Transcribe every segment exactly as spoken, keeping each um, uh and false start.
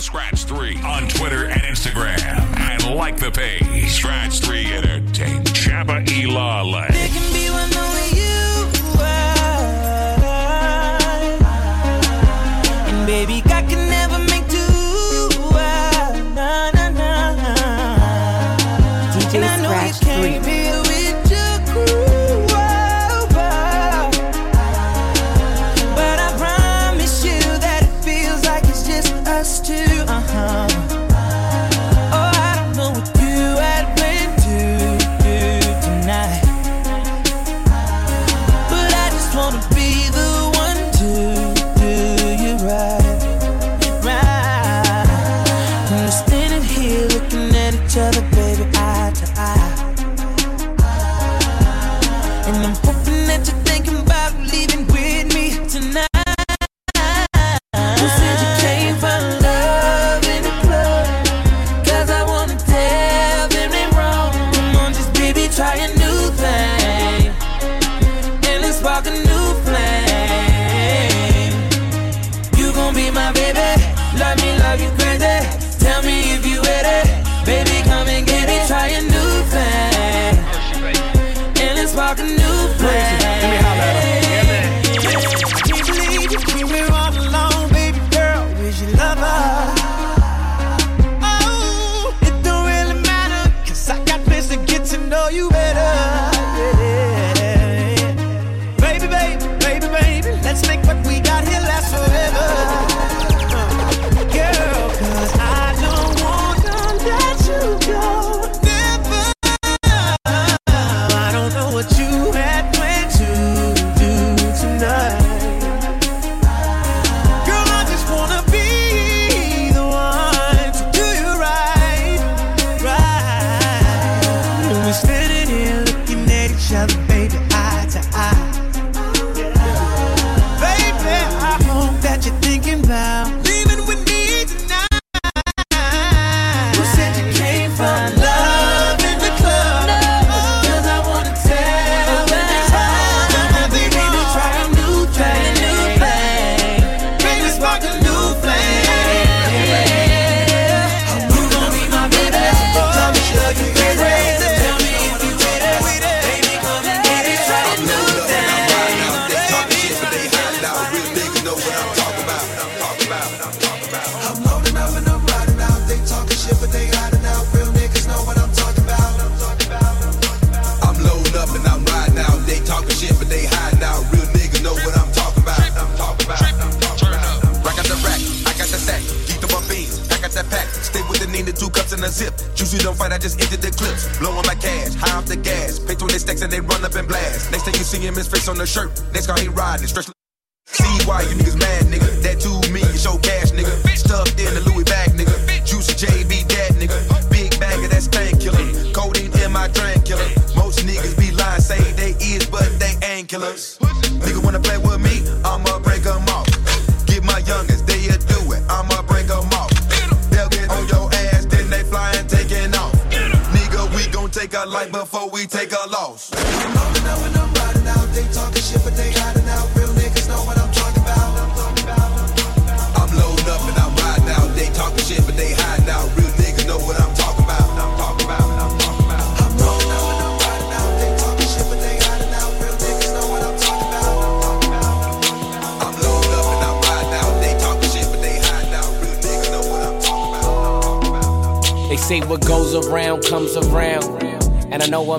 Scratch three on Twitter and Instagram. And like the page, Scratch three Entertainment. Chaba Elala. It can be when only you are. And baby, I can never make two. Na, na, na, na. D J and I know Scratch you can't three. Be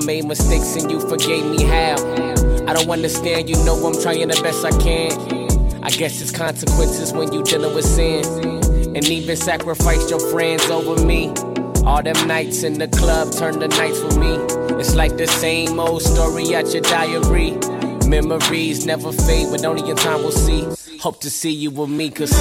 made mistakes and you forgave me how. I don't understand, you know I'm trying the best I can. I guess it's consequences when you dealing with sin. And even sacrificed your friends over me. All them nights in the club turned to nights for me. It's like the same old story out your diary. Memories never fade, but only in time we'll see. Hope to see you with me, cause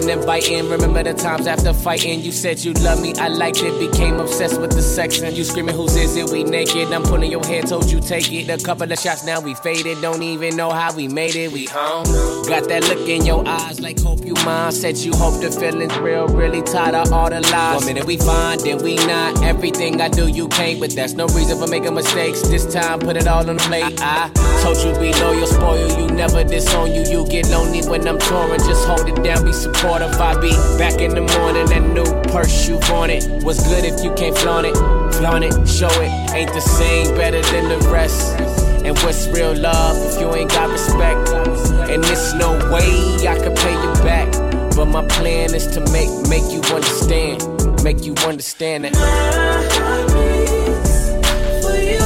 been inviting. Remember the times after fighting. You said you loved me, I liked it. Became obsessed with the sex. And you screaming, whose is it? We naked. I'm pulling your hair, told you take it. A couple of shots, now we faded. Don't even know how we made it. We home. Got that look in your eyes, like hope you mine. Said you hope the feeling's real. Really tired of all the lies. One minute we fine, then we not. Everything I do, you can't. But that's no reason for making mistakes. This time, put it all on the plate. I, I told you be loyal, spoil you. Never disown you. You get lonely when I'm touring. Just hold it down, be supportive. I be back in the morning. That new purse you want it. What's good if you can't flaunt it? Flaunt it, show it. Ain't the same, better than the rest. And what's real love if you ain't got respect? And there's no way I could pay you back. But my plan is to make make you understand. Make you understand that my beats for you.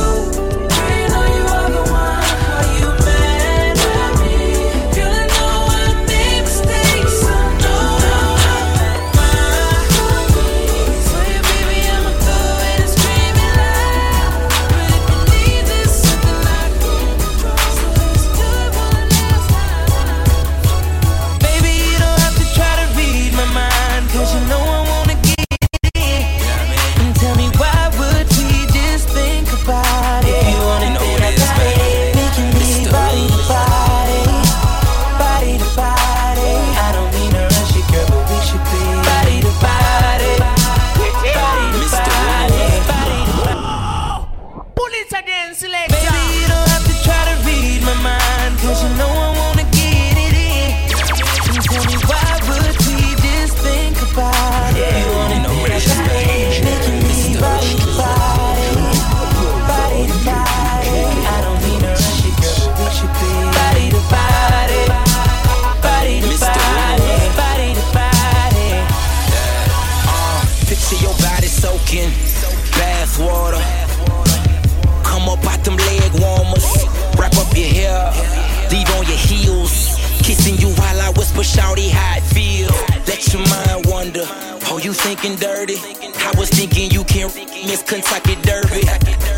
Shawty, how it feel? Let your mind wander. Oh, you thinking dirty? I was thinking you can miss Kentucky Derby.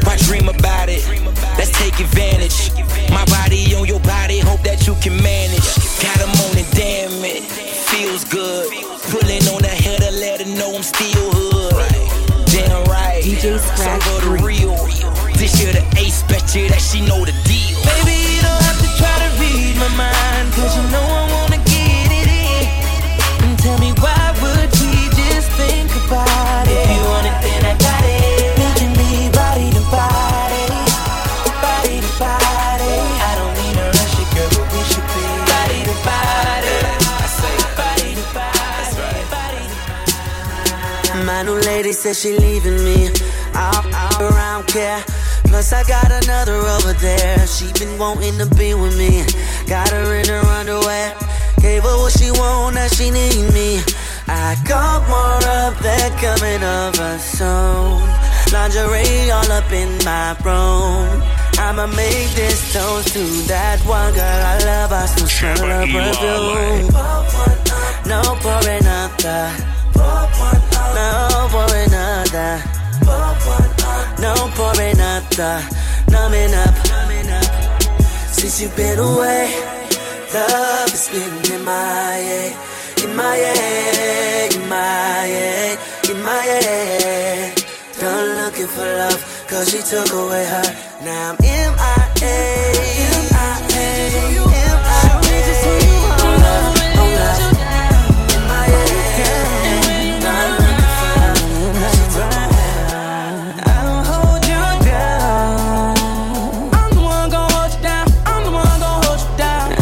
Why dream about it? Let's take advantage. My body on your body, hope that you can manage. Got him on it, damn it, feels good. Pulling on the header, let her know I'm still hood. Damn right, D J Scratch three. The real. This year the ace, bet you that she know the deal. Baby, you don't have to try to read my mind, cause you know I wanna get. Tell me why would we just think about it? If you want it, then I got it. We can be body to body, body to body. I don't mean to rush it, girl, but we should be body to body. I say body to body, body to body. My new lady said she leaving me. I'll, I'll around care. Plus I got another over there. She been wanting to be with me. Got her in her underwear. Gave her what she want, now she need me. I got more of that coming over soon. Lingerie all up in my room. I'ma make this toast to that one girl I love. I still smell her perfume. No for another. No for another. No for another. Numbing up. Since you been away, love is spinning in my head, in my head, in my head, in my head. Done looking for love, cause she took away her. Now I'm M I A, M I A, M I A. Show me just who you are. Oh love, oh love, in my head. Done looking for love, cause she took away her. I don't hold you down. I'm the one gon' hold you down. I'm the one gon' hold you down.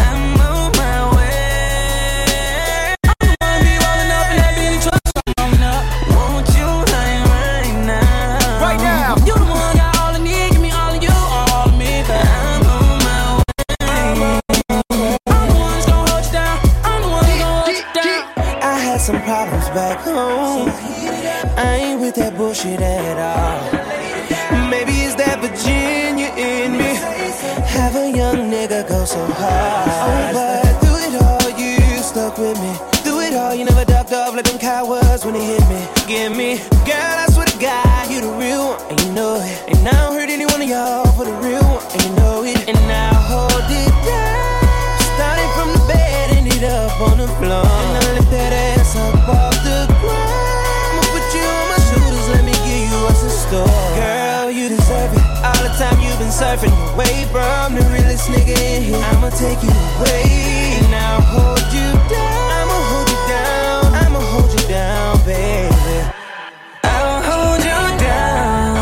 Some problems back home. I ain't with that bullshit at all. Maybe it's that Virginia in me. Have a young nigga go so hard. Oh, but through it all, you stuck with me. Through it all, you never ducked off like them cowards when they hit me. Give me, girl, I swear to God, you the real one, and you know it. And I don't hurt any one of y'all for the real one, and you know it. And now hold it down, starting from the bed, ended up on the floor. And I lift that ass. surfing away from the realest nigga in here. I'ma take you away and I'll hold you down. I'ma hold you down. I'ma hold you down, baby. I'll hold you down.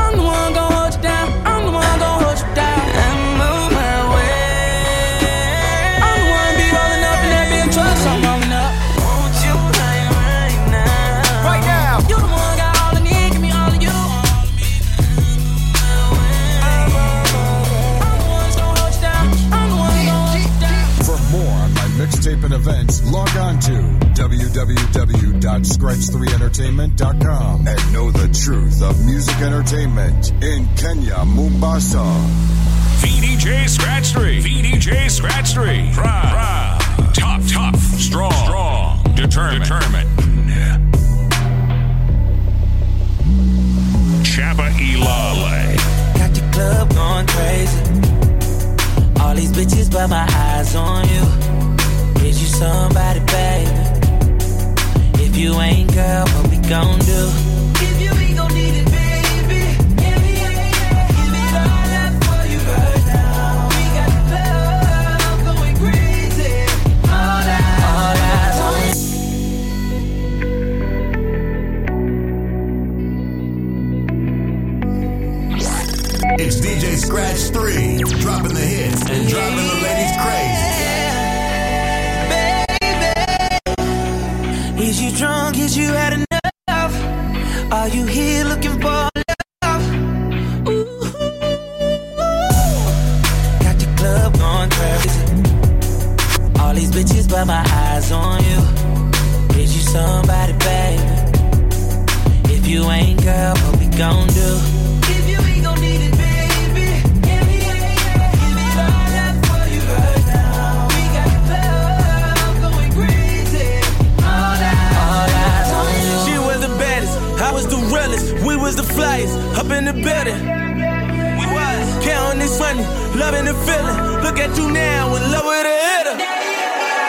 I'm the one gon' hold you down. I'm the one gon' hold you down. And move my way. I'm the one be rolling up in that bitch truck, so I'm rolling up. Won't you right, right now? Right now. You the one got all I need, give me all of you. For more on my mixtape and events, log on to w w w dot scratch three entertainment dot com and know the truth of music entertainment in Kenya, Mombasa. V D J Scratch three, V D J Scratch three, proud, proud, tough, tough, strong, strong, determined, determined. Chaba Elala. Got the club going crazy. All these bitches but my eyes on you. Is you somebody, baby? If you ain't, girl, what we gon' do? If you ain't gon' need it, baby. Give me it, give it all up for you right now. We got the club going crazy. All eyes, all eyes on you. It's D J Scratch three, dropping the hits and driving the ladies crazy. Baby, is you drunk? Is you had enough? Are you here looking for love? Ooh, got the club going crazy. All these bitches but my eyes on you. Is you somebody, baby? If you ain't, girl, what we gon' do? If you ain't gon' need it, baby. We was the flyest, up in the building. We was counting this money, loving the feeling. Look at you now, in love with a hitter.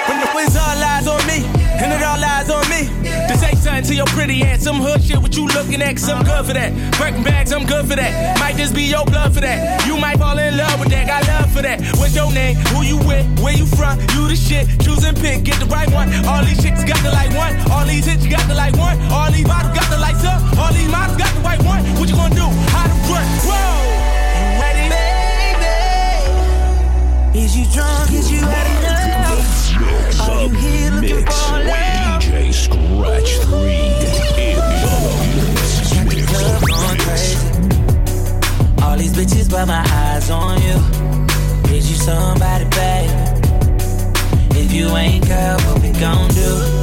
When the it's all eyes on me, and it all eyes on me. To say something to your pretty ass, some hood shit, what you looking at? Cause I'm good for that. Breaking bags, I'm good for that. Might just be your blood for that. You might fall in love with that, got love for that. What's your name? Who you with? Where you from? You the shit. Choose and pick, get the right one. All these chicks got the like one. All these hits, you got the like one. All these bottles got the lights up. All these models got the white one. What you gonna do? How to run? Whoa! Ready? Baby, is you drunk? Is you out of love? Are you here looking for love? D J Scratch three in the club going crazy. All these bitches but my eyes on you. Is you somebody, baby? If you ain't, girl, what we gon' do?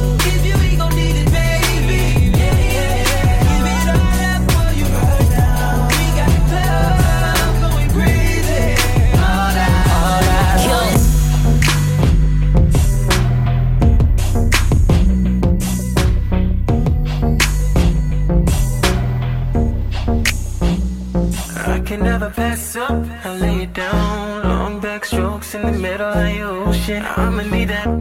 Can never pass up, I lay it down. Long back strokes in the middle of the ocean. I'ma need that up,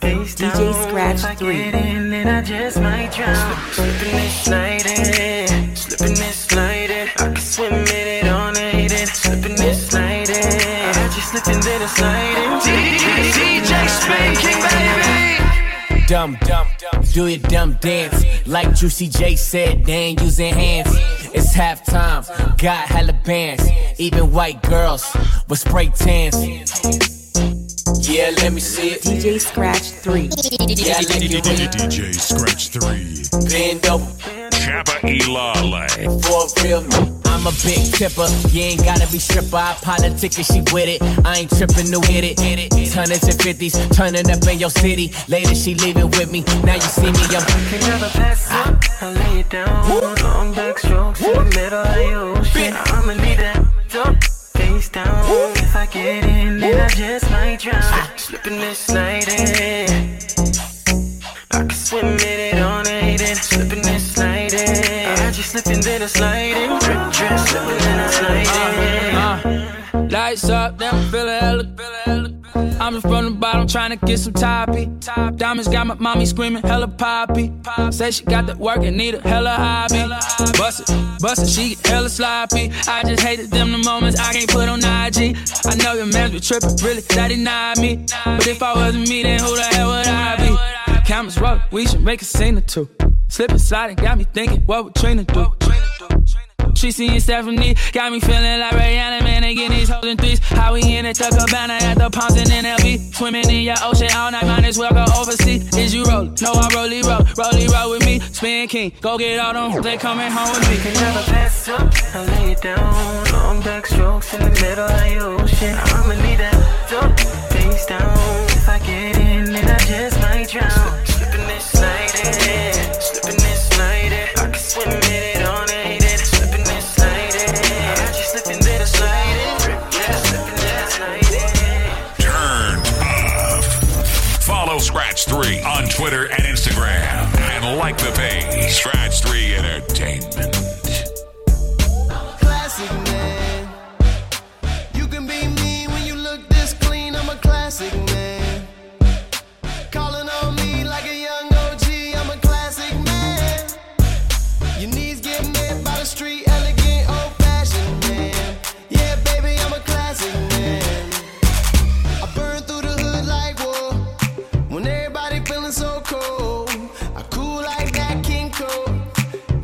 face down. D J Scratch if I three. Get in, then I just might drown. Slipping it, slide it. Slipping it, slide it. I can swim in it, all night it. Slipping it, slide it. I just slip and then I slide it. D J Spanking, baby. Dumb, dumb, dumb. Do your dumb dance. Like Juicy J said, they ain't using hands. It's half time, got hella bands. Even white girls with spray tans. Yeah, let me see it. D J Scratch three. Yeah, let me see it. D J Scratch three. Bend over. Chaba Elala. For real, I'm a big tipper. You ain't gotta be stripper. I politic and she with it. I ain't tripping to hit it. Turn into fifties, turning up in your city. Later she leaving with me. Now you see me, I'm. I can never pass up. I lay it down. Long back strokes in the middle of the ocean. I'ma leave that up, face down. If I get in, then I just might drown. Slipping this slide in. I can swim in it, all night it. Slipping and sliding. I just slipping, then I sliding. Drip, drip, slipping and sliding. Uh, uh, lights up, now I'm feeling hella. I'm from the bottom trying to get some toppy. Diamonds got my mommy screaming hella poppy. Say she got the work and need a hella hobby. Bust it, bust it, she get hella sloppy. I just hated them the moments I can't put on I G. I know your man's been tripping, really, that denied me. But if I wasn't me, then who the hell would I be? Cameras roll, we should make a scene or two. Slip and slide and got me thinking, what would Trina do? Tracy and Stephanie got me feeling like Rihanna, man, they getting these hoes in threes. How we in it, Tuckabana at the Palms and N L B. Swimming in your ocean all night, might as well go overseas. Is you rollin'? No, I rollie roll, rollie roll with me. Spin king, go get all them, they coming home with me. Can never pass up, I lay it down. Long back strokes in the middle of the ocean. I'ma need that dope, face down. If I get in, then I just might drown. Slippin' and slidin', slippin' and slidin'. I can swim in it all night. Scratch three on Twitter and Instagram and like the page Scratch three Entertainment. Classic man. You can be me when you look this clean. I'm a classic man. Calling on me like a young O G. I'm a classic man. Your knees get met by the street. Elegant, old fashioned man. Yeah, baby, I'm a classic man. I burn through the hood like wool. When everybody feeling so cold, I cool like that King Cole,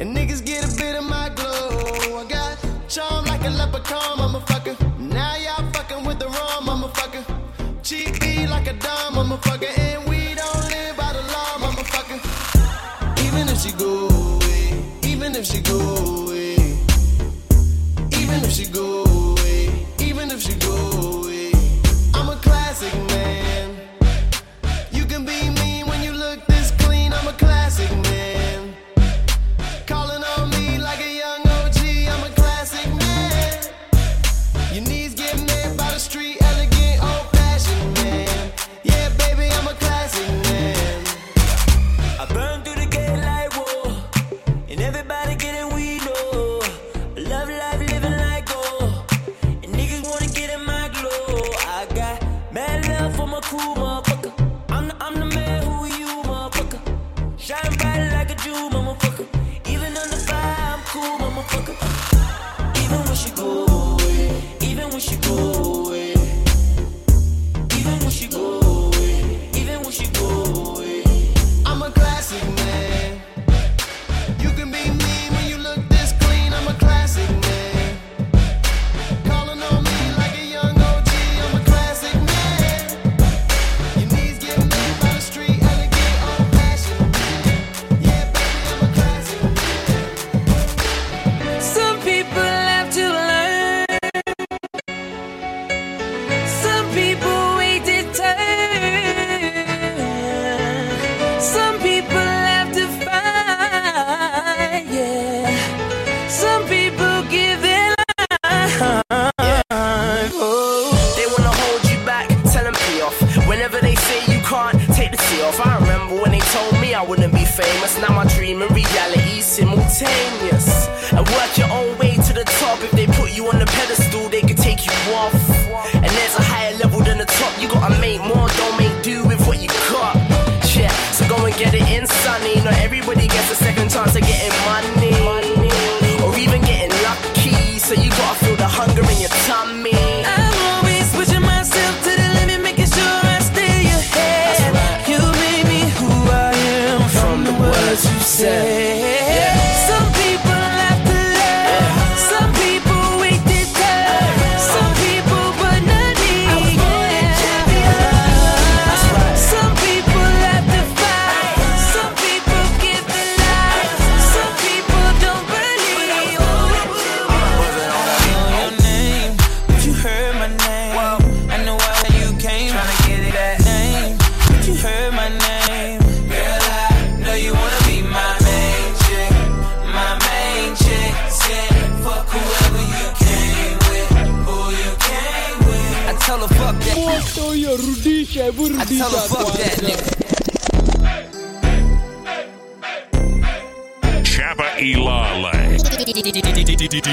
and niggas get a bit of my glow. I got charm like a leprechaun, motherfucker. Now y'all fucking with the wrong motherfucker. G B like a dumb motherfucker, and we don't live by the law, motherfucker. Even if she go away, even if she go away, even if she go away, even if she go away, I'm a classic man.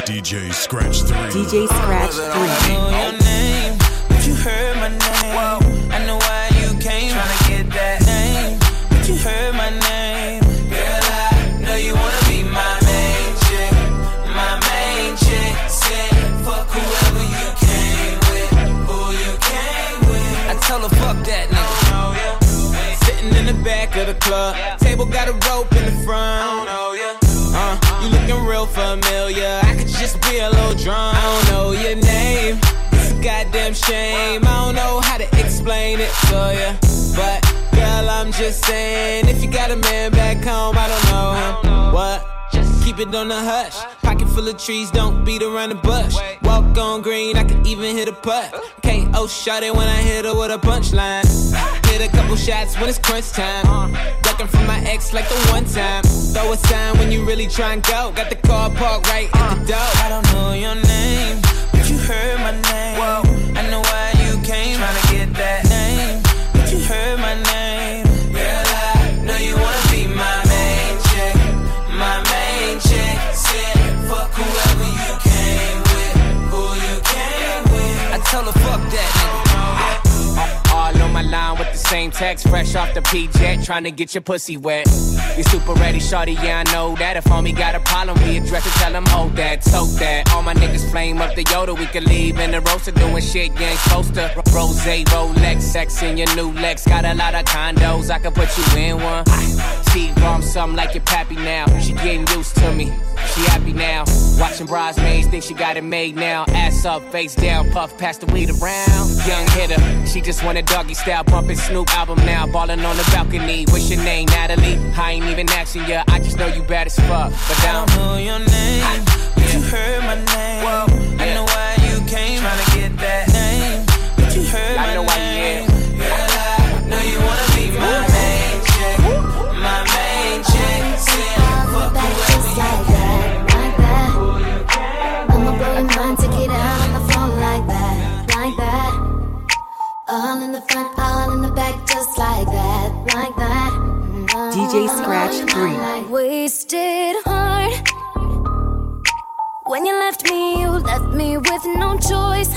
D J Scratch three. D J Scratch three. I know your name, but you heard my name. I know club. Table got a rope in the front. Uh, you looking real familiar. I could just be a little drunk. I don't know your name. It's a goddamn shame. I don't know how to explain it for ya. But girl, I'm just saying, if you got a man back home, I don't know him. What? Keep it on the hush. Pocket full of trees, don't beat around the bush. Walk on green, I can even hit a putt. K O shot it when I hit her with a punchline. Hit a couple shots when it's crunch time. Ducking from my ex like the one time. Throw a sign when you really try and go. Got the car parked right at the door. I don't know your name, but you heard my name. I know why you came, trying to get that name, but you heard my name. Girl, I know you wanna be my main chick, my main chick. Fuck whoever you came with, who you came with. I tell her fuck that nigga. All on my line with the same text, fresh off the P-Jet, trying to get your pussy wet. You super ready, shorty, yeah, I know that. If homie got a problem, we address it, tell him, hold that, tote that. All my niggas flame up the Yoda, we can leave in the roaster, doing shit you ain't supposed to. Rose, Rolex, sex in your new Lex, got a lot of condos, I can put you in one. T-bomb something like your pappy now, she getting used to me, she happy now. Watching bridesmaids, think she got it made now. Ass up, face down, puff, pass the weed around. Young hitter, she just wanted doggy style, bumping Snoop album now, ballin' on the balcony. What's your name, Natalie? I ain't even asking ya, I just know you bad as fuck. But I don't know your name, I, but yeah. you heard my name. Whoa, yeah. I know why you came, tryna get that name, but you heard I my know name. Why you girl, I know you wanna be my Ooh. main chick, my main chick. Say fuck whoever you came with. I'ma blow your mind, take it out on the phone like that, like that. All in the front, all in the back, just like that, like that. No. D J Scratch three. Like wasted heart. When you left me, you left me with no choice.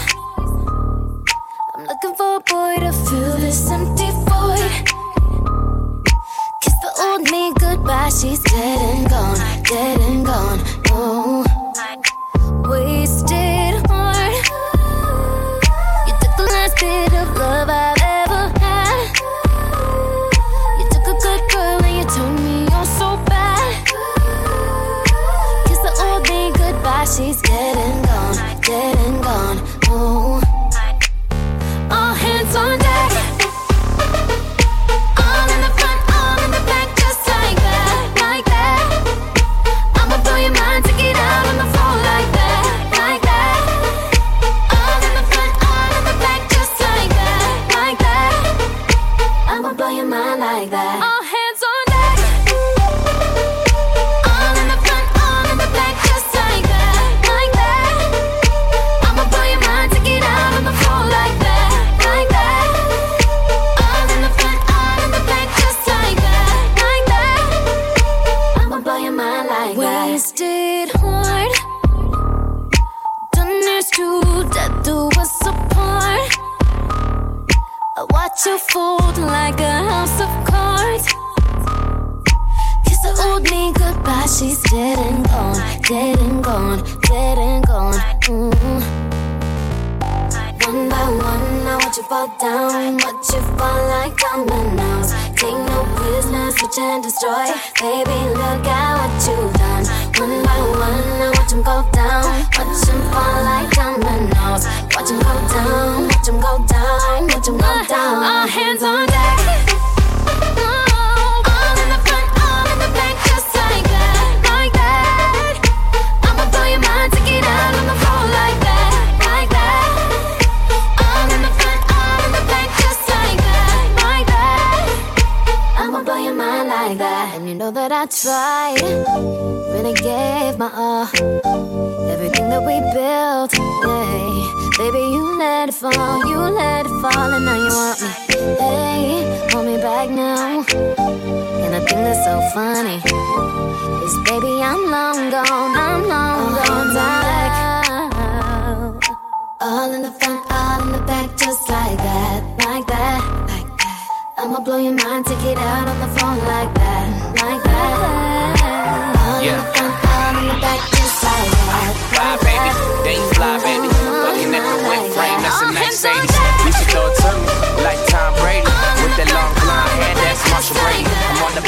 I'm looking for a boy to fill this empty void. Kiss the old me goodbye, she's dead and gone, dead and gone. No, wasted heart. You took the last bit of love I've ever had. You took a good girl and you turned me on so bad. Kiss the old me goodbye, she's dead and gone, dead and gone. Oh, all hands on deck. You fold like a house of cards. Kiss the old me goodbye, she's dead and gone, dead and gone, dead and gone. Mm. One by one, I watch you fall down, watch you fall like dominoes. Take no prisoners, switch and destroy. Baby, look at what you've done. One by one, I watch them go down, watch them fall like dominoes. Watch them go down, watch them go down, watch them go down. All hands on deck. Know that I tried, when I gave my all, everything that we built, hey, baby, you let it fall, you let it fall, and now you want me, hey, want me back now, and I think that's so funny, is baby, I'm long gone, I'm long gone, back. All in the front, all in the back, just like that, like that, like I'ma blow your mind, take it out on the phone like that, like that. All yeah. in the front, all in the back, just like that. Fly, baby, then you fly, baby. Looking at the whip frame, that's a nice lady. You should throw it to me, like Tom Brady. With that long blonde hair, that's Marshall Brady. I'm on the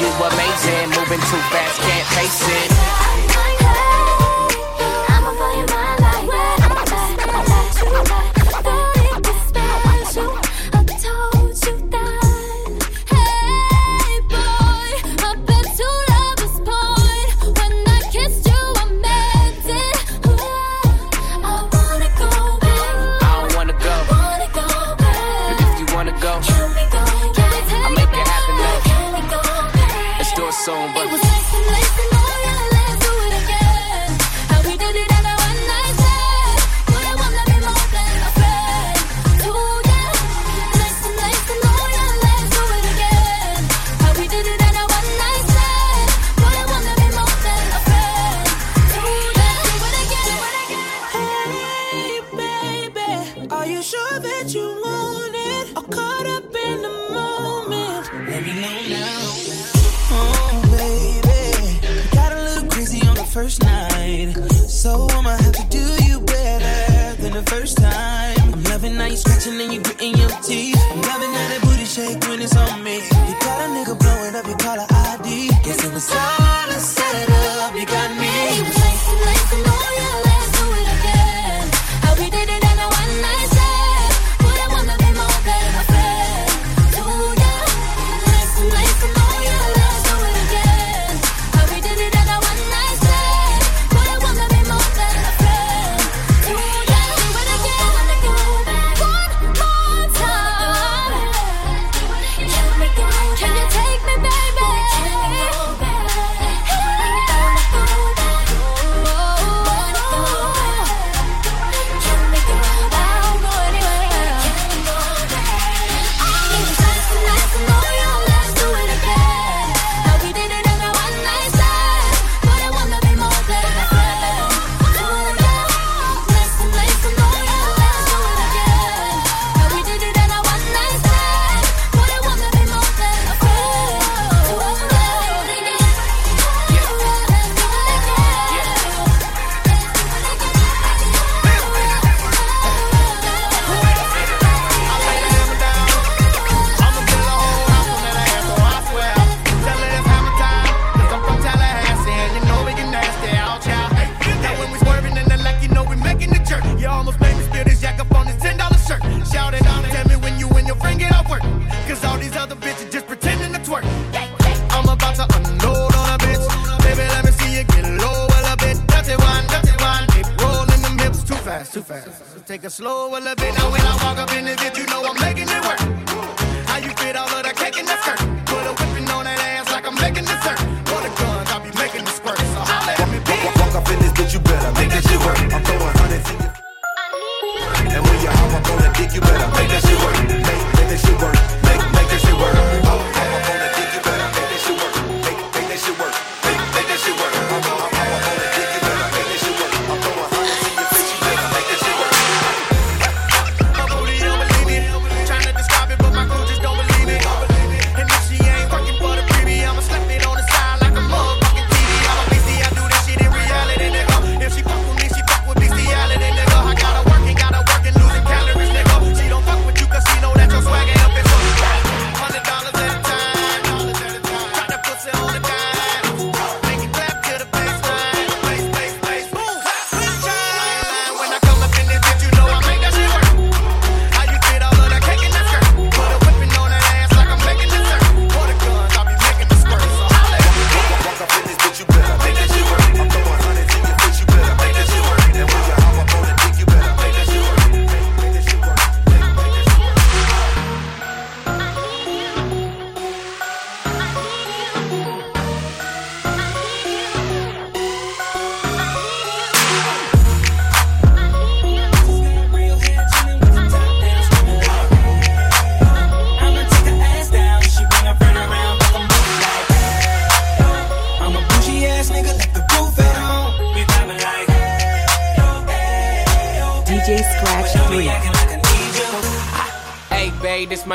you amazing, moving too fast, can't face it. I'ma blow you my life. Don't it despise you? I told you that. Hey boy, I've been to lover's point. When I kissed you, I meant it. Ooh, I wanna go back. I wanna go. Wanna go back. But if you wanna go, can we go back? I'll make it happen now. Can we go back? Let's do it soon, but. It was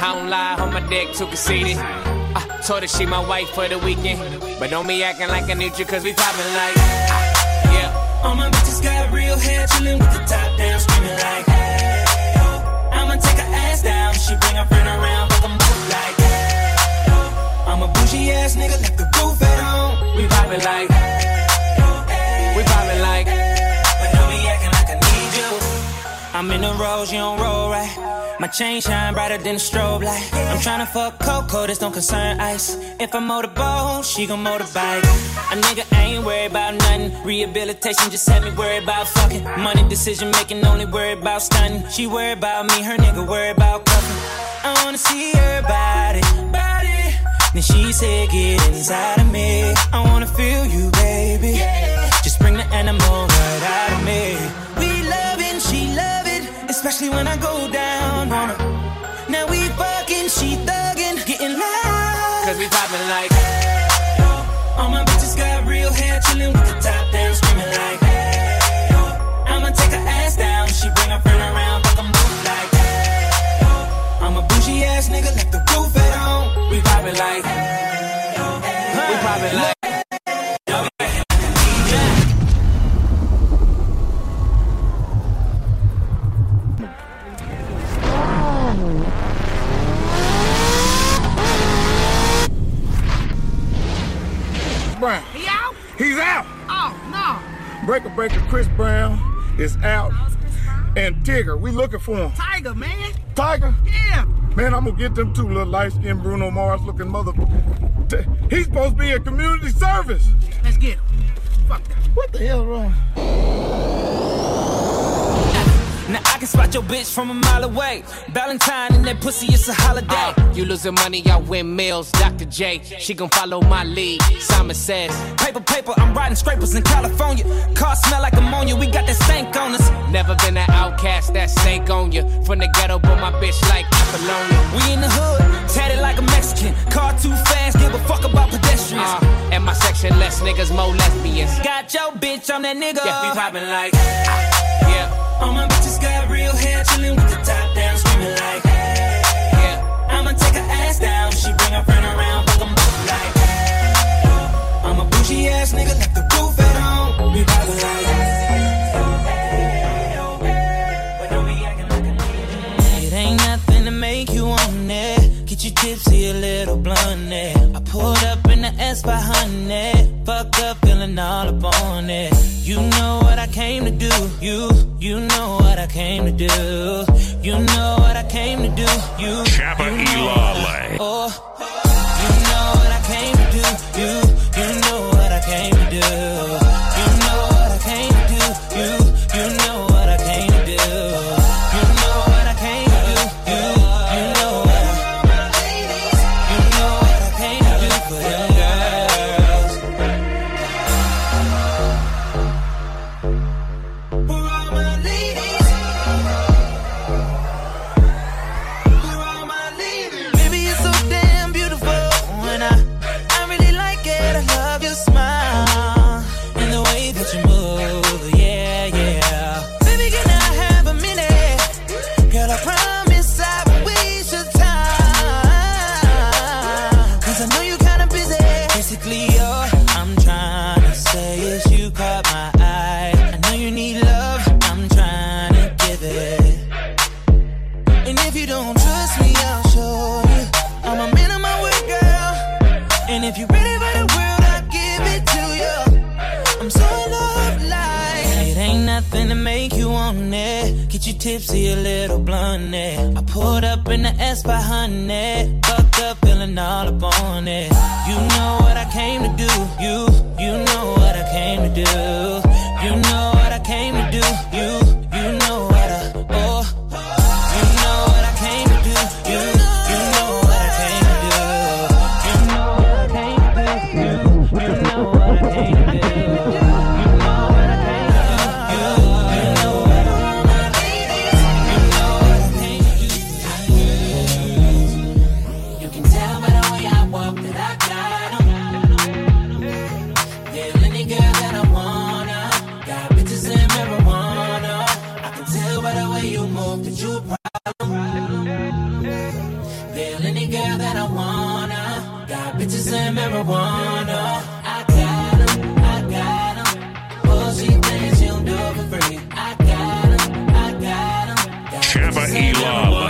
I don't lie, hold my dick too conceited. I told her she my wife for the weekend, but don't be acting like I need you, cause we poppin' like ah, yeah. All my bitches got real hair, chillin' with the top down, screamin' like hey, oh. I'ma take her ass down, she bring her friend around, but I'm both like hey, oh. I'm a bougie ass nigga, like the goof at home. We poppin' like hey, oh, hey, we poppin' like hey, but don't be acting like I need you. I'm in the rose, you don't roll right. My chain shine brighter than a strobe light. I'm tryna fuck Coco, this don't concern ice. If I motorboat, she gon' motorbike. A nigga ain't worried about nothing. Rehabilitation just had me worried about fucking. Money decision making, only worried about stunning. She worried about me, her nigga worried about cuffing. I wanna see her body, body. Then she said, get inside of me. I wanna feel you, baby. Just bring the animal right out of me. We lovin', she lovin'. Especially when I go down on her. Now we fucking, she thuggin', getting loud. Cause we poppin' like hey, oh. All my bitches got real hair, chillin' with the top down, screamin' like hey, oh. I'ma take her ass down, she bring her friend around, fuck them both like hey, oh. I'm a bougie ass nigga, like the roof at home. We poppin' like hey, oh, hey. We poppin' like Brown. He out? He's out. Oh, no. Breaker Breaker Chris Brown is out. And Tigger, we looking for him. Tiger, man. Tiger? Yeah. Man, I'm gonna get them two little light-skinned Bruno Mars looking motherfuckers. He's supposed to be in community service. Let's get him. Fuck that. What the hell wrong? Now I can spot your bitch from a mile away. Valentine and that pussy, it's a holiday. Uh, you losing money, I win meals. Doctor J, she gon' follow my lead. Simon Says, paper, paper, I'm riding scrapers in California. Car smell like ammonia, we got that stank on us. Never been an outcast, that stank on you. From the ghetto, but my bitch like Apollonia. We in the hood, tatted like a Mexican. Car too fast, give a fuck about pedestrians. Uh, and my section, less niggas, more lesbians. Got your bitch, I'm that nigga. Yeah, we poppin' like, yeah. All my bitches got real hair, chillin' with the top down, screamin' like, hey, yeah. I'ma take her ass down, she bring her friend around, fuck them both like, hey, oh. I'm a bougie ass nigga, left the roof at home, we poppin' like, hey, oh, hey, but don't be actin' like a nigga. It ain't nothing to make you on it, get you tipsy, a little blunt it. I pulled up in the S five hundred, fucked up, feelin' all up on it. You know what I came to do, you, you know what I came to do, you know what I came to do, you, Chaba Elala. Oh, you know what I came to do, you, you know what I came to do, you know what I came to do, you, you know what I came to do, you know what I came to do, you, you know what I, you know what I came to do for them girls. Tipsy, a little blunt it. I pulled up in the S five hundred, fucked up, feeling all up on it. You know what I came to do, you, you know what I came to do, you know what I came to do, you, you know what I, oh, you know what I came to do, you, you know what I came to do, you know what I came to do, you know what I came to do. move, that you a problem. Deal any girl that I wanna. Got bitches and marijuana. I got 'em, I got 'em. Bullshit things you do for free. I got 'em, I got 'em. Chaba Elala.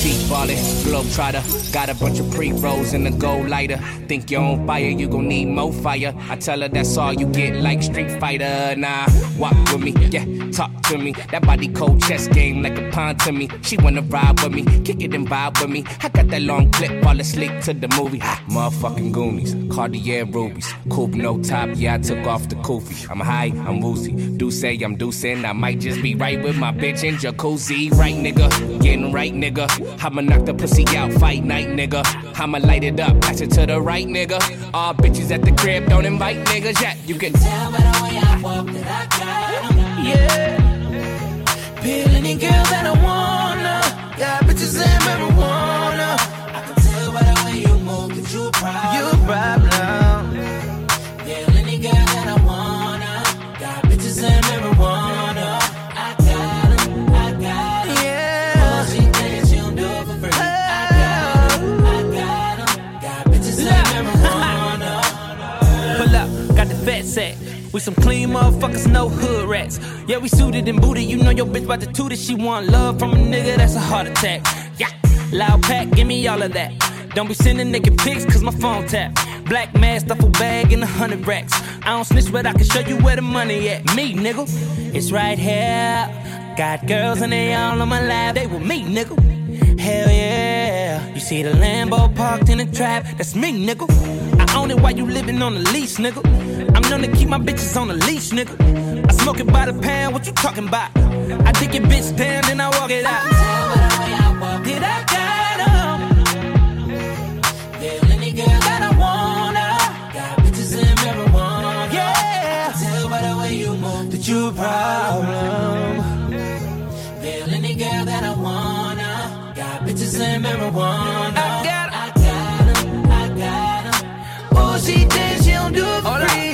Cheap baller, globetrotter. Got a bunch of pre-rolls and a gold lighter. Think you're on fire, you gon' need more fire. I tell her that's all you get, like Street Fighter. Nah, walk with me, yeah, talk to me. That body cold chess game like a pawn to me. She wanna ride with me, kick it and vibe with me. I got that long clip, all the slick to the movie. Ha, motherfucking Goonies, Cartier rubies. Coupe no top, yeah, I took off the koofy. I'm high, I'm woozy. Do say I'm deucing, I might just be right with my bitch in jacuzzi. Right, nigga, getting right, nigga. I'ma knock the pussy out, fight night, nigga. I'ma light it up, pass it to the right, nigga. All bitches at the crib, don't invite niggas yet. You can tell by the way I walk that I got 'em. Yeah. Peel any girl that I wanna. Got bitches and marijuana. I can tell by the way you move that you a problem. You a problem. Peel any girl that I wanna. Got bitches and marijuana. Fat sack. We some clean motherfuckers, no hood rats. Yeah, we suited and booted. You know your bitch about to toot it. She want love from a nigga, that's a heart attack. Yeah, loud pack, give me all of that. Don't be sending naked pics, cause my phone tap. Black mask, duffel bag, and a hundred racks. I don't snitch, but I can show you where the money at. Me, nigga, it's right here. Got girls and they all on my lap. They with me, nigga. Hell yeah. You see the Lambo parked in the trap. That's me, nigga. I own it while you living on the lease, nigga. I'm known to keep my bitches on the leash, nigga. I smoke it by the pound, what you talking about? I take your bitch down, then I walk it out. Did I got 'em? Tell any girl that I wanna. Got bitches in marijuana. Yeah. I tell by the way you move that you a problem. Tell any girl that I wanna. Got bitches in marijuana. I got 'em, I got 'em, I got 'em. Oh, she thinks she don't do it for free.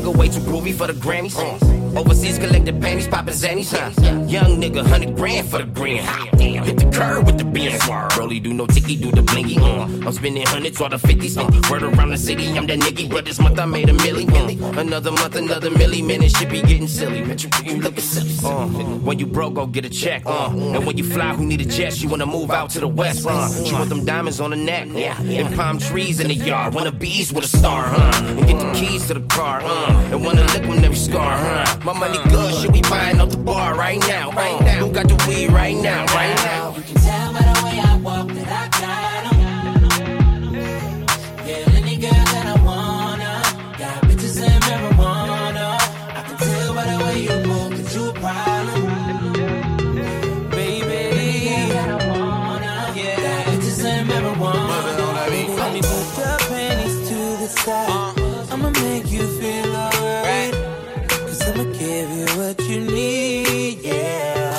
Nigga way too groovy for the Grammys. Uh, overseas collected panties, poppin' zannies. Huh? Young nigga, hundred grand for the grand. Damn, hit the curb with the Benz. Rollie do no ticky, do the blingy. Uh, I'm spending hundreds, all the fifties. Uh, word around the city, I'm that nigga. But this month I made a milli. Uh, another month, another milli. Man, it shit be getting silly. Bet you, you lookin' silly. Uh, when you broke, go get a check. Uh, and when you fly, who need a jet? She wanna move out to the west. Uh, she want them diamonds on the neck. Yeah, yeah. And palm trees in the yard. Wanna bees with a star, huh? And get the keys to the car. Uh, And wanna lick on every scar, huh? My money good, shit, we buying up the bar right now, right now. Who got the weed right now, right now? You can tell by the way I walk that I got 'em. Tell any girl that I wanna. Got bitches and marijuana. I can tell by the way you move that you a problem. Baby, that I wanna. Yeah, got bitches and marijuana. Let me put your panties to the side. I'ma make you feel alright, 'cause I'ma give you what you need, yeah.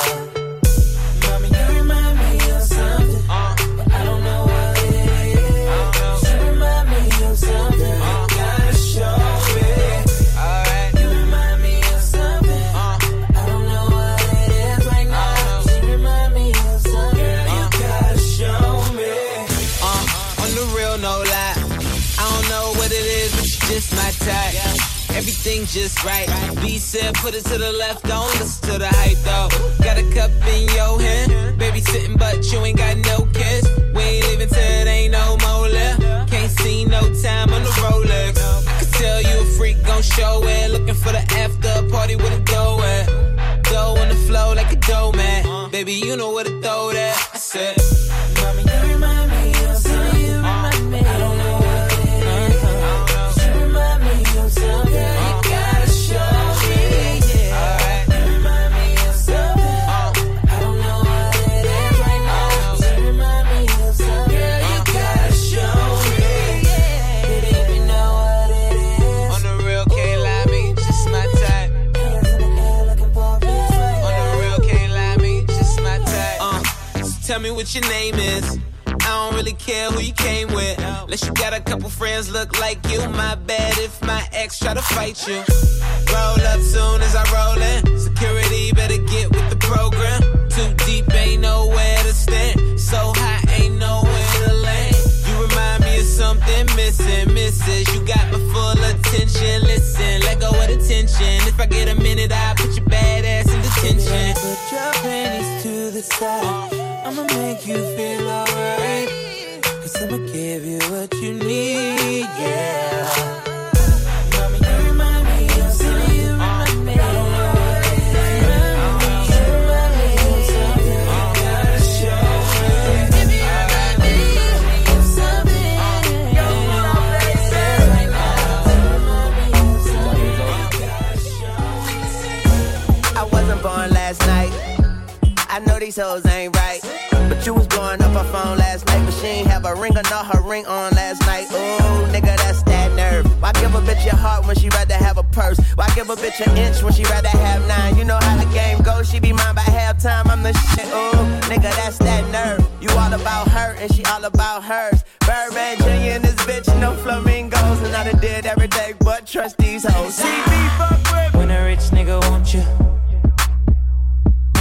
Mommy, you remind me of something, uh, but I don't know what it is. Uh, she remind me of something, uh, gotta show it. Alright, you remind me of something, uh, but I don't know what it is right now. She remind me of something, girl, you gotta show me. Uh, on the real, no lie, I don't know what it is. Just my type, yeah. Everything just right. B said, put it to the left, don't listen to the hype though. Got a cup in your hand, baby sitting, but you ain't got no kiss. We ain't leaving till it ain't no more left. Can't see no time on the Rolex. I could tell you a freak gon' show it. Looking for the after party with a dough at. Dough on the flow like a dough man. Baby, you know where to throw that. I said, Mommy, you remind me of something. You remind me. I don't know. Girl, you gotta show me, yeah. Alright. You remind me of something, uh, I don't know what it is right now. You remind me of something, girl, you gotta show me, yeah. Didn't even know what it is. On the real, can't lie, me, just my type. On the real, can't lie, me, just my type. Uh, so tell me what your name is. I don't don't really care who you came with. Unless you got a couple friends look like you. My bad if my ex try to fight you. Roll up soon as I roll in. Security better get with the program. Too deep, ain't nowhere to stand. So high, ain't nowhere to land. You remind me of something missing, missus. You got my full attention. Listen, let go of the tension. If I get a minute, I'll put your bad ass in detention. Put your panties to the side. I'ma make you feel alright. Cause I'ma give you what you need, yeah. I know these hoes ain't right, but you was blowing up her phone last night. But she ain't have a ring or not her ring on last night. Ooh, nigga, that's that nerve. Why give a bitch your heart when she rather have a purse? Why give a bitch an inch when she rather have nine? You know how the game goes, she be mine by halftime. I'm the shit, ooh, nigga, that's that nerve. You all about her and she all about hers. Birdman Junior and this bitch, no flamingos. And I done did every day but trust these hoes. See me fuck with when a rich nigga want you.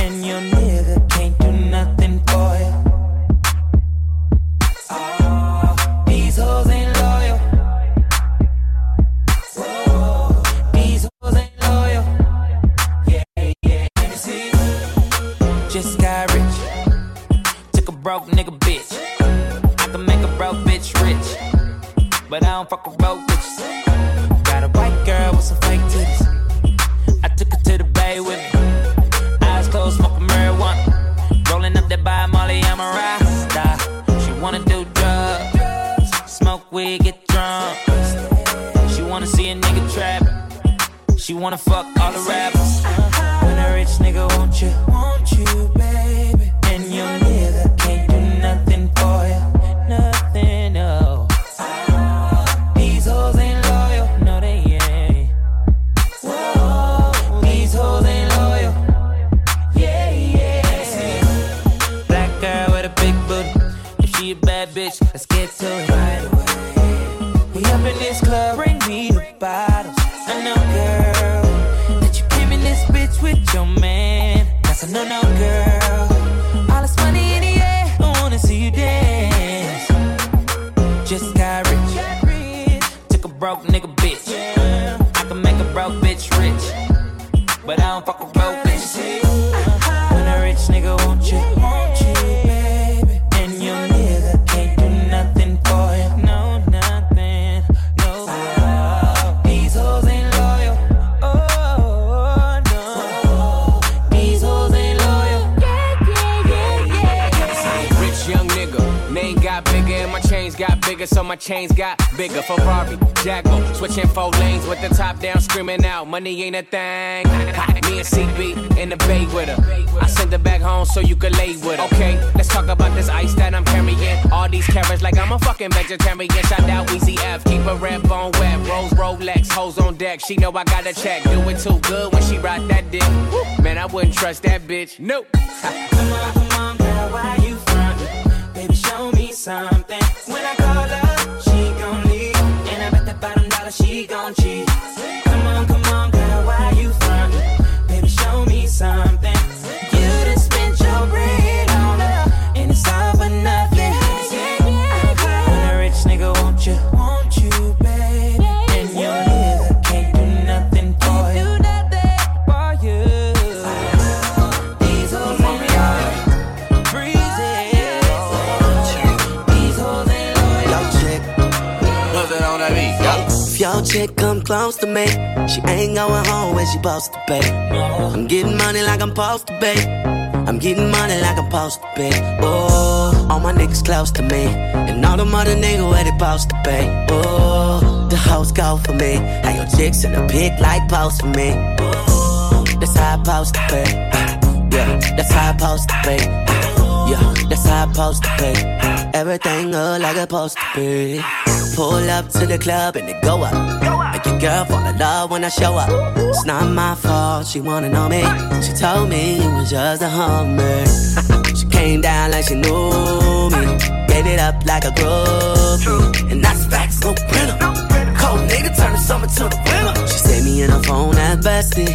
And your nigga can't do nothing for you. Oh, these hoes ain't loyal. Whoa, these hoes ain't loyal. Yeah, yeah, you see. Just got rich. Took a broke nigga bitch. I can make a broke bitch rich. But I don't fuck with broke bitches. Got a white girl with some fake titties. I took her to the bay with me. Clothes, smoking marijuana, rolling up that by Molly, I'm a rasta. She wanna do drugs, smoke weed, get drunk. She wanna see a nigga trap, she wanna fuck all the rappers. When a rich nigga want you, want you, baby, and your nigga can't do nothing for you, nothing, no. These hoes ain't loyal, no they ain't. Whoa, these hoes ain't. Bitch, let's get to it right away. We up in this club, bring me the bottles. I know, girl, that you came in this bitch with your man. That's a no-no, girl. All this money in the air, I wanna see you dance. Just got rich. Took a broke nigga bitch. I can make a broke bitch rich, but I don't fuck with broke bitches. When a rich nigga want you, want you, baby, and your nigga. So my chains got bigger. Ferrari, Jaguar, switching four lanes with the top down, screaming out, money ain't a thing. Me and C B in the bay with her. I send her back home so you can lay with her. Okay, let's talk about this ice that I'm carrying. All these carrots like I'm a fucking vegetarian. Shout out Weezy F, keep a red on wet. Rose Rolex, hoes on deck. She know I got a check. Do it too good when she ride that dick. Man, I wouldn't trust that bitch. Nope. Come on, come on, girl, why you frontin'? Baby, show me something. When I she gon' cheat. Come on, come on, girl, why you frontin'? Baby, show me something. You done spent your bread on her, and it's all for nothing. Yeah, yeah, yeah, yeah. When a rich nigga want you, want you, baby, yeah, and your nigga can't do nothing for you. Do nothing for you. These hoes ain't loyal, breezy. These hoes ain't loyal. Yo, chick, put it on that beat. Yo, chick, come close to me. She ain't going home when she supposed to pay. I'm getting money like I'm supposed to pay. I'm getting money like I'm supposed to pay. Oh, all my niggas close to me, and all the mother niggas where they supposed to pay. Oh, the hoes go for me, and your chicks in the pig like post for me. Oh, that's how I supposed to pay. Yeah, that's how I supposed to pay. Yeah, that's how I supposed to pay. Everything up like I supposed to be. Pull up to the club and it go up. Make your girl fall in love when I show up. It's not my fault, she wanna know me. She told me you was just a hummer. She came down like she knew me. get it up like a groupie. And that's facts, no printer. Cold nigga turn the summer to the winter. She saved me in her phone at bestie,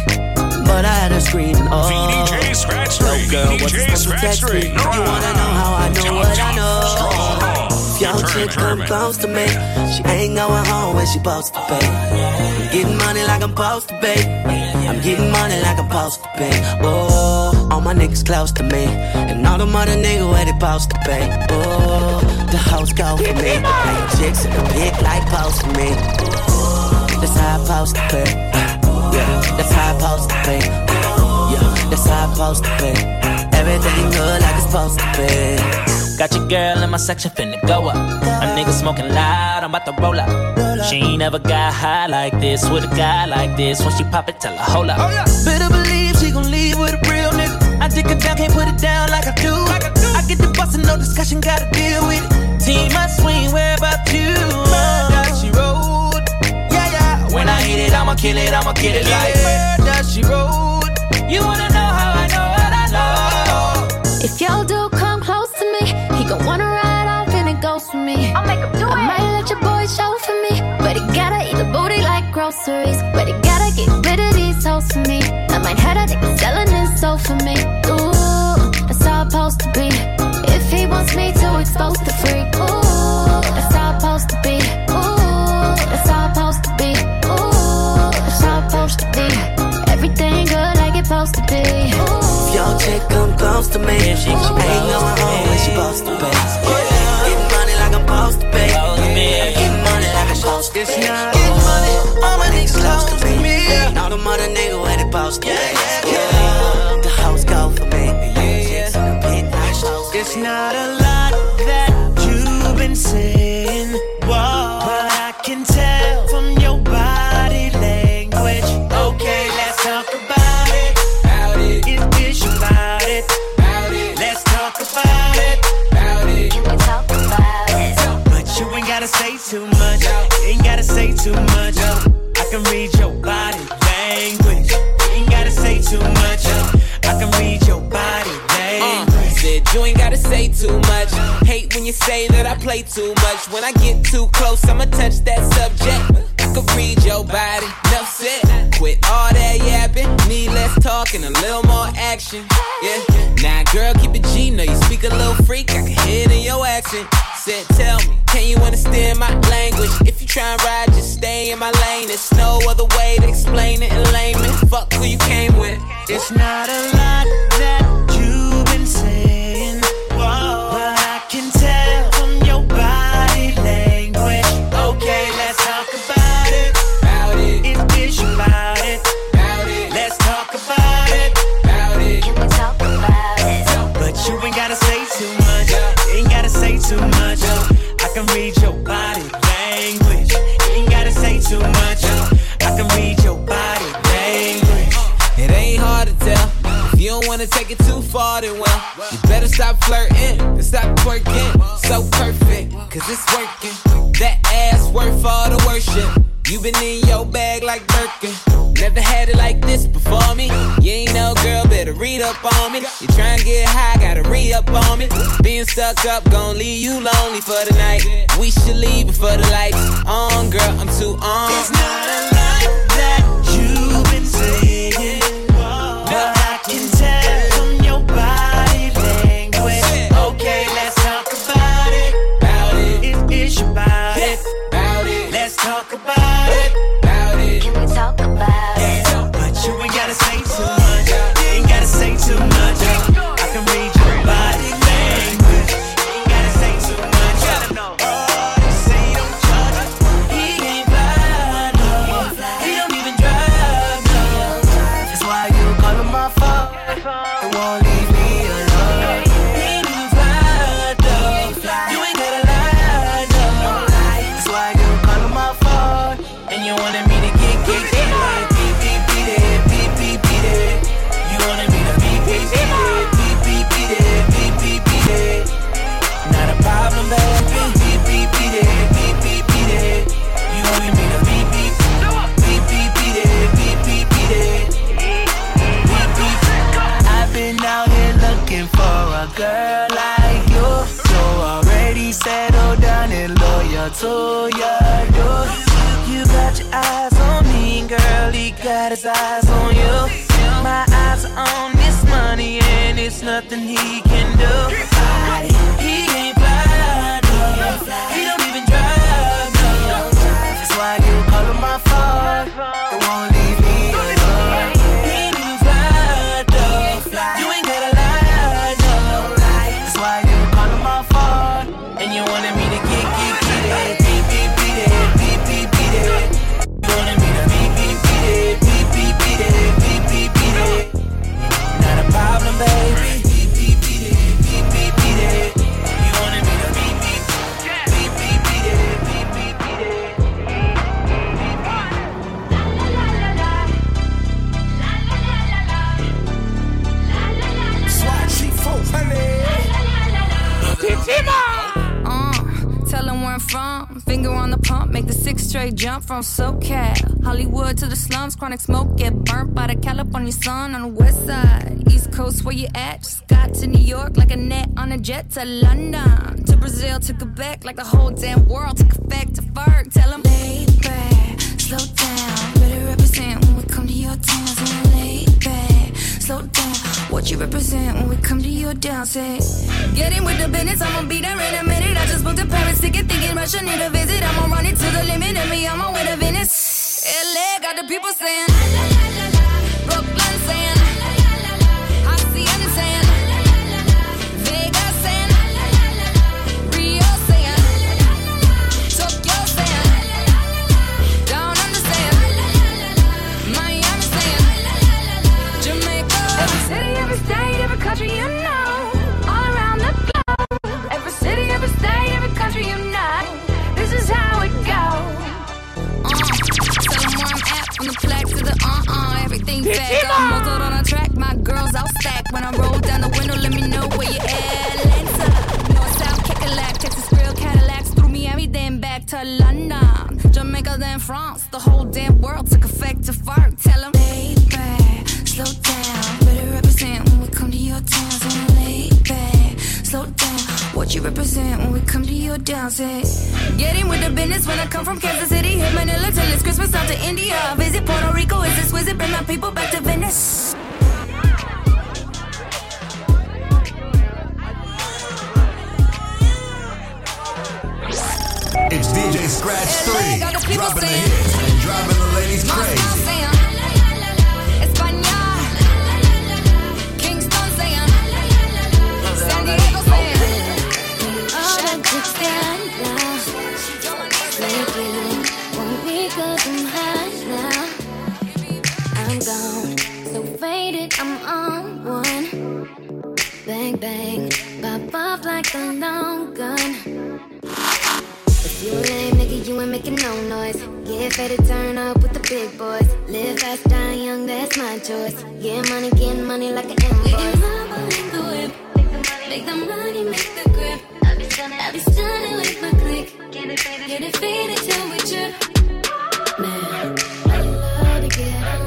but I had her screaming, oh. V D J Scratch three, no girl, V D J Scratch three. You wanna know how I know what I know? If y'all chick come close to me, she ain't going home when she supposed to pay. I'm getting money like I'm supposed to pay. I'm getting money like I'm supposed to pay. Oh, all my niggas close to me, and all the mother niggas where they supposed to pay. Oh, the hoes go for me, like chicks in the pig like post for me. Oh, that's how I supposed to pay. Yeah, that's how I supposed to pay. Yeah, that's how I supposed to pay. Everything good like it's supposed to be. Got your girl in my section finna go up. A nigga smoking loud, I'm about to roll up. She ain't never got high like this with a guy like this. When she pop it, tell her hold up. Better believe she gon' leave with a real nigga. I dick her down, can't put it down like I do. I get the bus and no discussion, gotta deal with it. Team, I swing, where about you? My God, she roll. When I hit it, I'ma kill it, I'ma kill it like where does she road? You wanna know how I know what I know. If y'all do come close to me, he gon' wanna ride off and it goes for me. I'll make him do I it. I might let your boy show for me, but he gotta eat the booty like groceries. But he gotta get rid of these hoes for me. I might have a nigga selling his soul for me. Ooh, that's how I'm supposed to be. If he wants me to expose the freak. Ooh, that's how I'm supposed to be. Ooh, that's how I'm supposed to be. Everything good like it's supposed to be. If your chick come close to me, she ain't going home when she supposed to be. Getting money like I'm supposed to be. I'm getting money like I'm supposed to be. Getting money, all my niggas close to me. All the mother niggas where they supposed to be. The hoes go for me. It's not a lot that you've been saying, whoa, but I can tell from your body language. Okay, let's talk about it. About it. It's bitch about it. About it. Let's talk about it. About it. You can talk about it. But you ain't gotta say too much. No. Ain't gotta say too much. No. I can read your body language. Ain't gotta say too much. No. I can read your body language. Uh, said you ain't gotta say too much. Hate when you say that I play too much. When I get too close, I'ma touch that subject. I can read your body, enough said. Quit all that yapping, need less talk and a little more action. Yeah, now nah, girl, keep it G, know you speak a little freak, I can hear it in your accent. Said, tell me, can you understand my language? If you try and ride, just stay in my lane. There's no other way to explain it in layman. Fuck who you came with. It's not a lot that you've been saying, whoa, but I can tell from your body language. Okay, let's talk about. About it. About it. Let's talk about it. About it. You can talk about it. But you ain't gotta say too much. Yeah. Ain't gotta say too much. Yeah. I can read your body language. Ain't gotta say too much. Yeah. I can read your body language. It ain't hard to tell. If you don't wanna take it too far, then well, you better stop flirting and stop twerking. So perfect, cause it's working. That ass worth all the worship. You been in your bag like Birkin. Never had it like this before me. You ain't no girl, better read up on me. You tryna get high, gotta re-up on me. Being stuck up, gon' leave you lonely for the night. We should leave before the lights on, girl, I'm too on. It's not a lot that you've been saying, but I can tell from your body language. Okay, let's talk about it. About it. It's about it. About it. Let's talk about it. Talk about it. But you ain't gotta say too much. You ain't gotta say too much. I can read your body language. You ain't gotta say too much. Oh, you say you don't judge. He ain't blind, no. so yeah, you, you got your eyes on me, and girl, he got his eyes on you. My eyes are on this money, and it's nothing he can do. I, he ain't fly, no, he don't even drive, no. That's why you call him my father. It won't leave me alone. He ain't even fly, no, you ain't gotta lie, no. That's why you call him my father, and you wanted me to get, get, get it. Beep, beep, beat it, beep, beep, beat it. You wanted me to beep, beep, beat it, beep, beep, beat it, beep, beep, beat it. Not a problem, baby. Beep, beep, beat it, beep, beep, beat it. You wanted me to beep, beep, beep, beep, beat it, beep, beep, beat it. Tell him where I'm from, finger on the pump, make the six straight jump from SoCal, Hollywood to the slums, chronic smoke, get burnt by the California sun on the west side, east coast where you at, just got to New York like a net on a jet to London, to Brazil, to Quebec, like the whole damn world, took effect to Ferg, tell him, lay back, slow down, better represent when we come to your town, so lay back, slow down, what you represent when we come to your down, say, get in with the business, I'm gonna be there in a minute, I just booked a Paris ticket, thinking Russia need a visit, I'm gonna run it to the limit, and me, I'm gonna win a Venice, L A got the people saying, la la la la la, Brooklyn saying, la la la la la, Austin saying, la la la la la, Vegas saying, la la la la la, Rio saying, la la la la la, Tokyo saying, la la la la la, Down Under saying, la la la la la, Miami saying, la la la la la, Jamaica, every city, every state, every country, you know. I'm motored on a track, my girls all stacked. When I roll down the window, let me know where you at. Atlanta, North South, Kekalak, Texas, real Cadillacs. Through Miami, then back to London, Jamaica, then France. The whole damn world took effect to fart. Tell 'em, lay back, slow down. Better represent when we come to your town. So lay back, slow down. What you represent when we come to your down, say. Get in with the business when I come from Kansas City. Hit Manila till it's Christmas out to India. Visit Puerto Rico, is this wizard? Bring my people back to Venice. It's D J Scratch three, dropping the hits and driving the ladies crazy. Bang, bang, pop off like a long gun. If you a lame nigga, you ain't making no noise. Get fed to turn up with the big boys. Live fast, die young, that's my choice. Get money, get money like an invoice. Getting lava in the whip. Make the money, make the grip. I'll be stunning, I'll be stunning with my clique. Get it faded, get it faded till we trip. Man, I love to get on.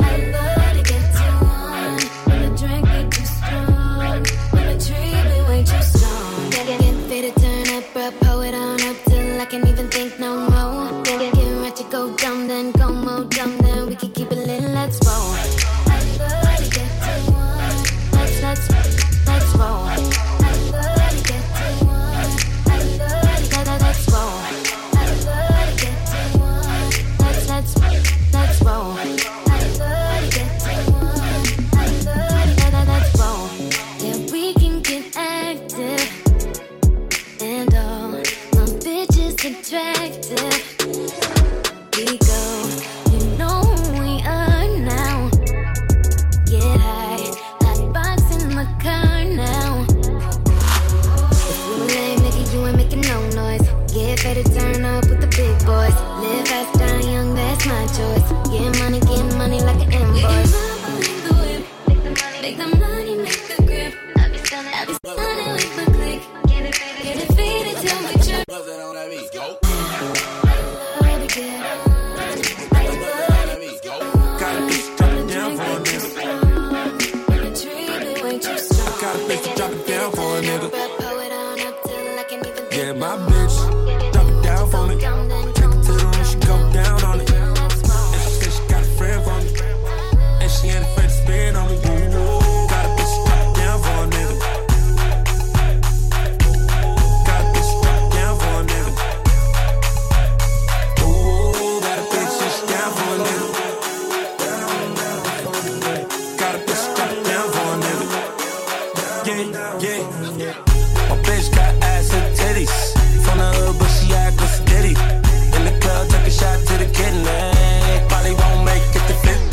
I love to get to one. When the drink be too strong. Treat me way too strong. Get fit to turn up, bro. Pull it on up till I can't even think no more. Get ready to go dumb, then go more dumb, then we can keep it lit. Let's roll. I love to get to one. Let's let's let's roll. I love to get to one. I love to get to let's roll. I love to get to one. Let's let's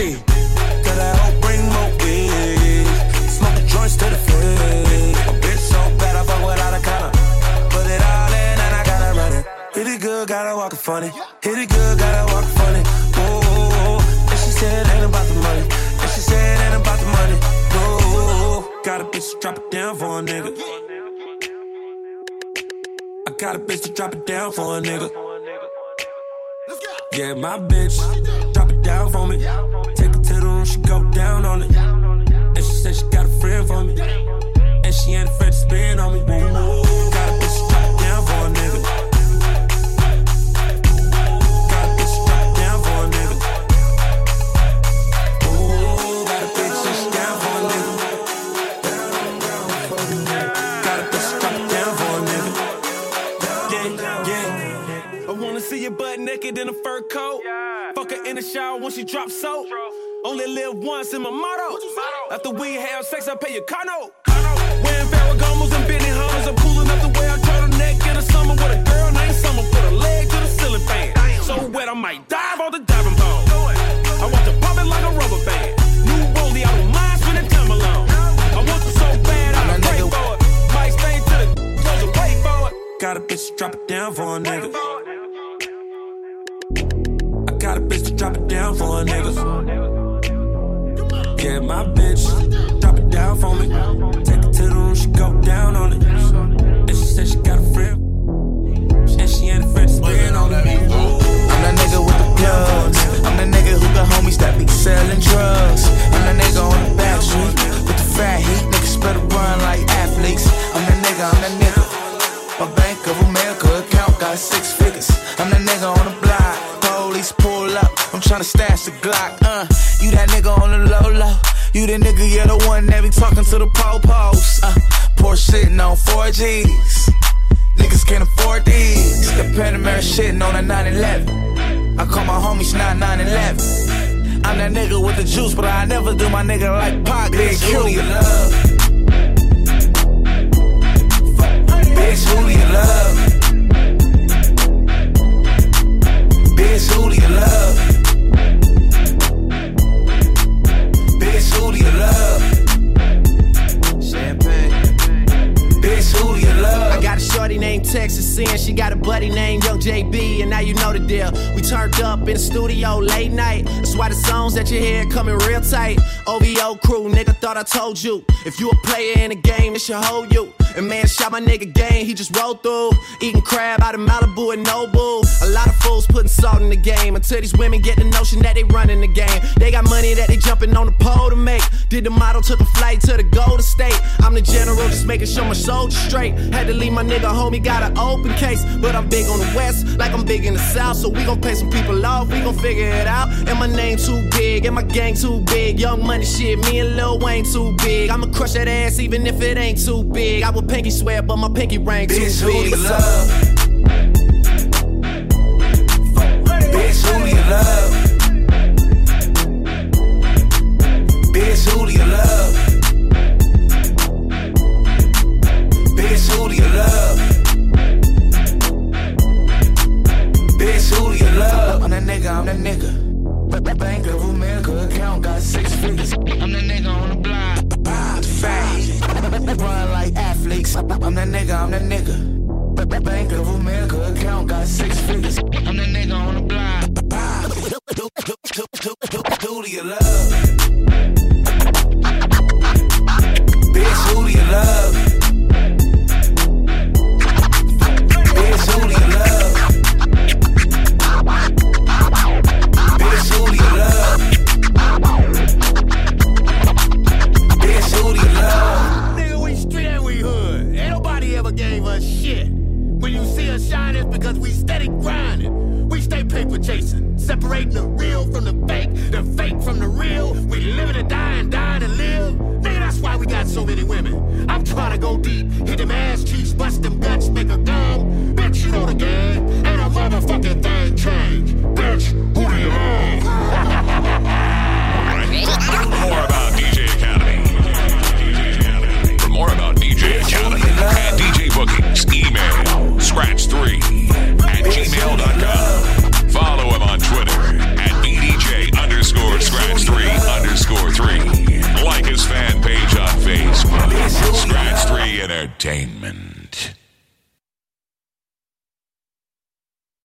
fifty. Cause I don't bring more weed. Smoke the joints to the fridge. A bitch so bad I fuck without a collar. Put it all in and I gotta run it. Hit it good, gotta walk it funny. Hit it good, gotta walk it funny. Oh, and she said ain't about the money. And she said ain't about the money. Oh, got a bitch to drop it down for a nigga. I got a bitch to drop it down for a nigga. Yeah, my bitch, drop it down for me. Take it to the room, she go down on it. And she said she got a friend for me. And she ain't afraid to spin on me. Ooh, got a bitch, drop it down for a nigga. Got a bitch, drop it down for a nigga. Ooh, got a bitch, drop it down for a nigga. Got a bitch, drop it down for a nigga. Yeah, yeah. I wanna see your butt naked in a fur coat. Fuck her in the shower when she drops soap. Only live once in my motto. After we have sex, I pay your car note. Wearing Ferragamos and Bentley Hummers. I'm cooling up the way I turtleneck in the summer with a girl named Summer. Put a leg to the ceiling fan. So wet I might dive on the diving board. I want to pump it like a rubber band. New rollie, I don't mind spending time alone. I want it so bad I don't pray for it. Might stay to the close and wait for it. Got a bitch to drop it down for a nigga. I got a bitch to drop it down for a nigga. Yeah, my bitch, drop it down for me. Take it to the room, she go down on it. And she said she got a friend. And she ain't afraid to spin on me. I'm that nigga with the plugs. I'm the nigga who got homies that be selling drugs. I'm that nigga on the back street with the fat heat. Niggas better run like athletes. I'm that nigga, I'm that nigga. My Bank of America account got six figures. I'm that nigga on the block. Police pull up. I'm tryna stash the Glock. Uh, you that nigga on the low low. You the nigga, you're the one that be talking to the po-pos. Uh, poor shitting on four G's. Niggas can't afford these. The Panamera shitting on a nine eleven. I call my homies not nine eleven. I'm that nigga with the juice, but I never do my nigga like Pac. Bitch, who do you love? Bitch, who do you love? Bitch, who do you love? Bitch, who do you love? Champagne. Bitch, who do you love? I got a shorty named Texas Sin. She got a buddy named Young J B. And now you know the deal. We turned up in the studio late night. That's why the songs that you hear coming real tight. O V O crew, nigga, thought I told you. If you a player in the game, it should hold you. And man, shot my nigga game, he just rolled through. Eating crab out of Malibu and Nobu. A lot of fools putting salt in the game. Until these women get the notion that they running the game. They got money that they jumping on the pole to make. Did the model, took a flight to the Golden State. I'm the general, just making sure my soldier's straight. Had to leave my nigga home, he got an open case. But I'm big on the west, like I'm big in the south. So we gon' pay some people off, we gon' figure it out. And my name too big, and my gang too big. Young Money shit, me and Lil Wayne too big. I'ma crush that ass even if it ain't too big. I would pinky swear, but my pinky ring too big. Bitch, who do you love? Bitch, who do you love? Bitch, who do you love? Bitch, who do you love? Bitch, who do you love? I'm that nigga, I'm that nigga. Bank of America account got six figures. I'm that nigga on the block. Run like athletes. I'm that nigga, I'm that nigga. Bank of America account got six figures. I'm that nigga on the block. Who do you love? Bitch, who do you love? Bitch, who do you love? Bitch, who do you love? Bitch, who do you love? Nigga, we street and we hood. Ain't nobody ever gave us shit. When you see us shine, it's because we steady grinding. We stay paper chasing, separating the real from the fake, the fake from the real. We live to die and die to live. Nigga, that's why we got so many women. I'm trying to go Entertainment.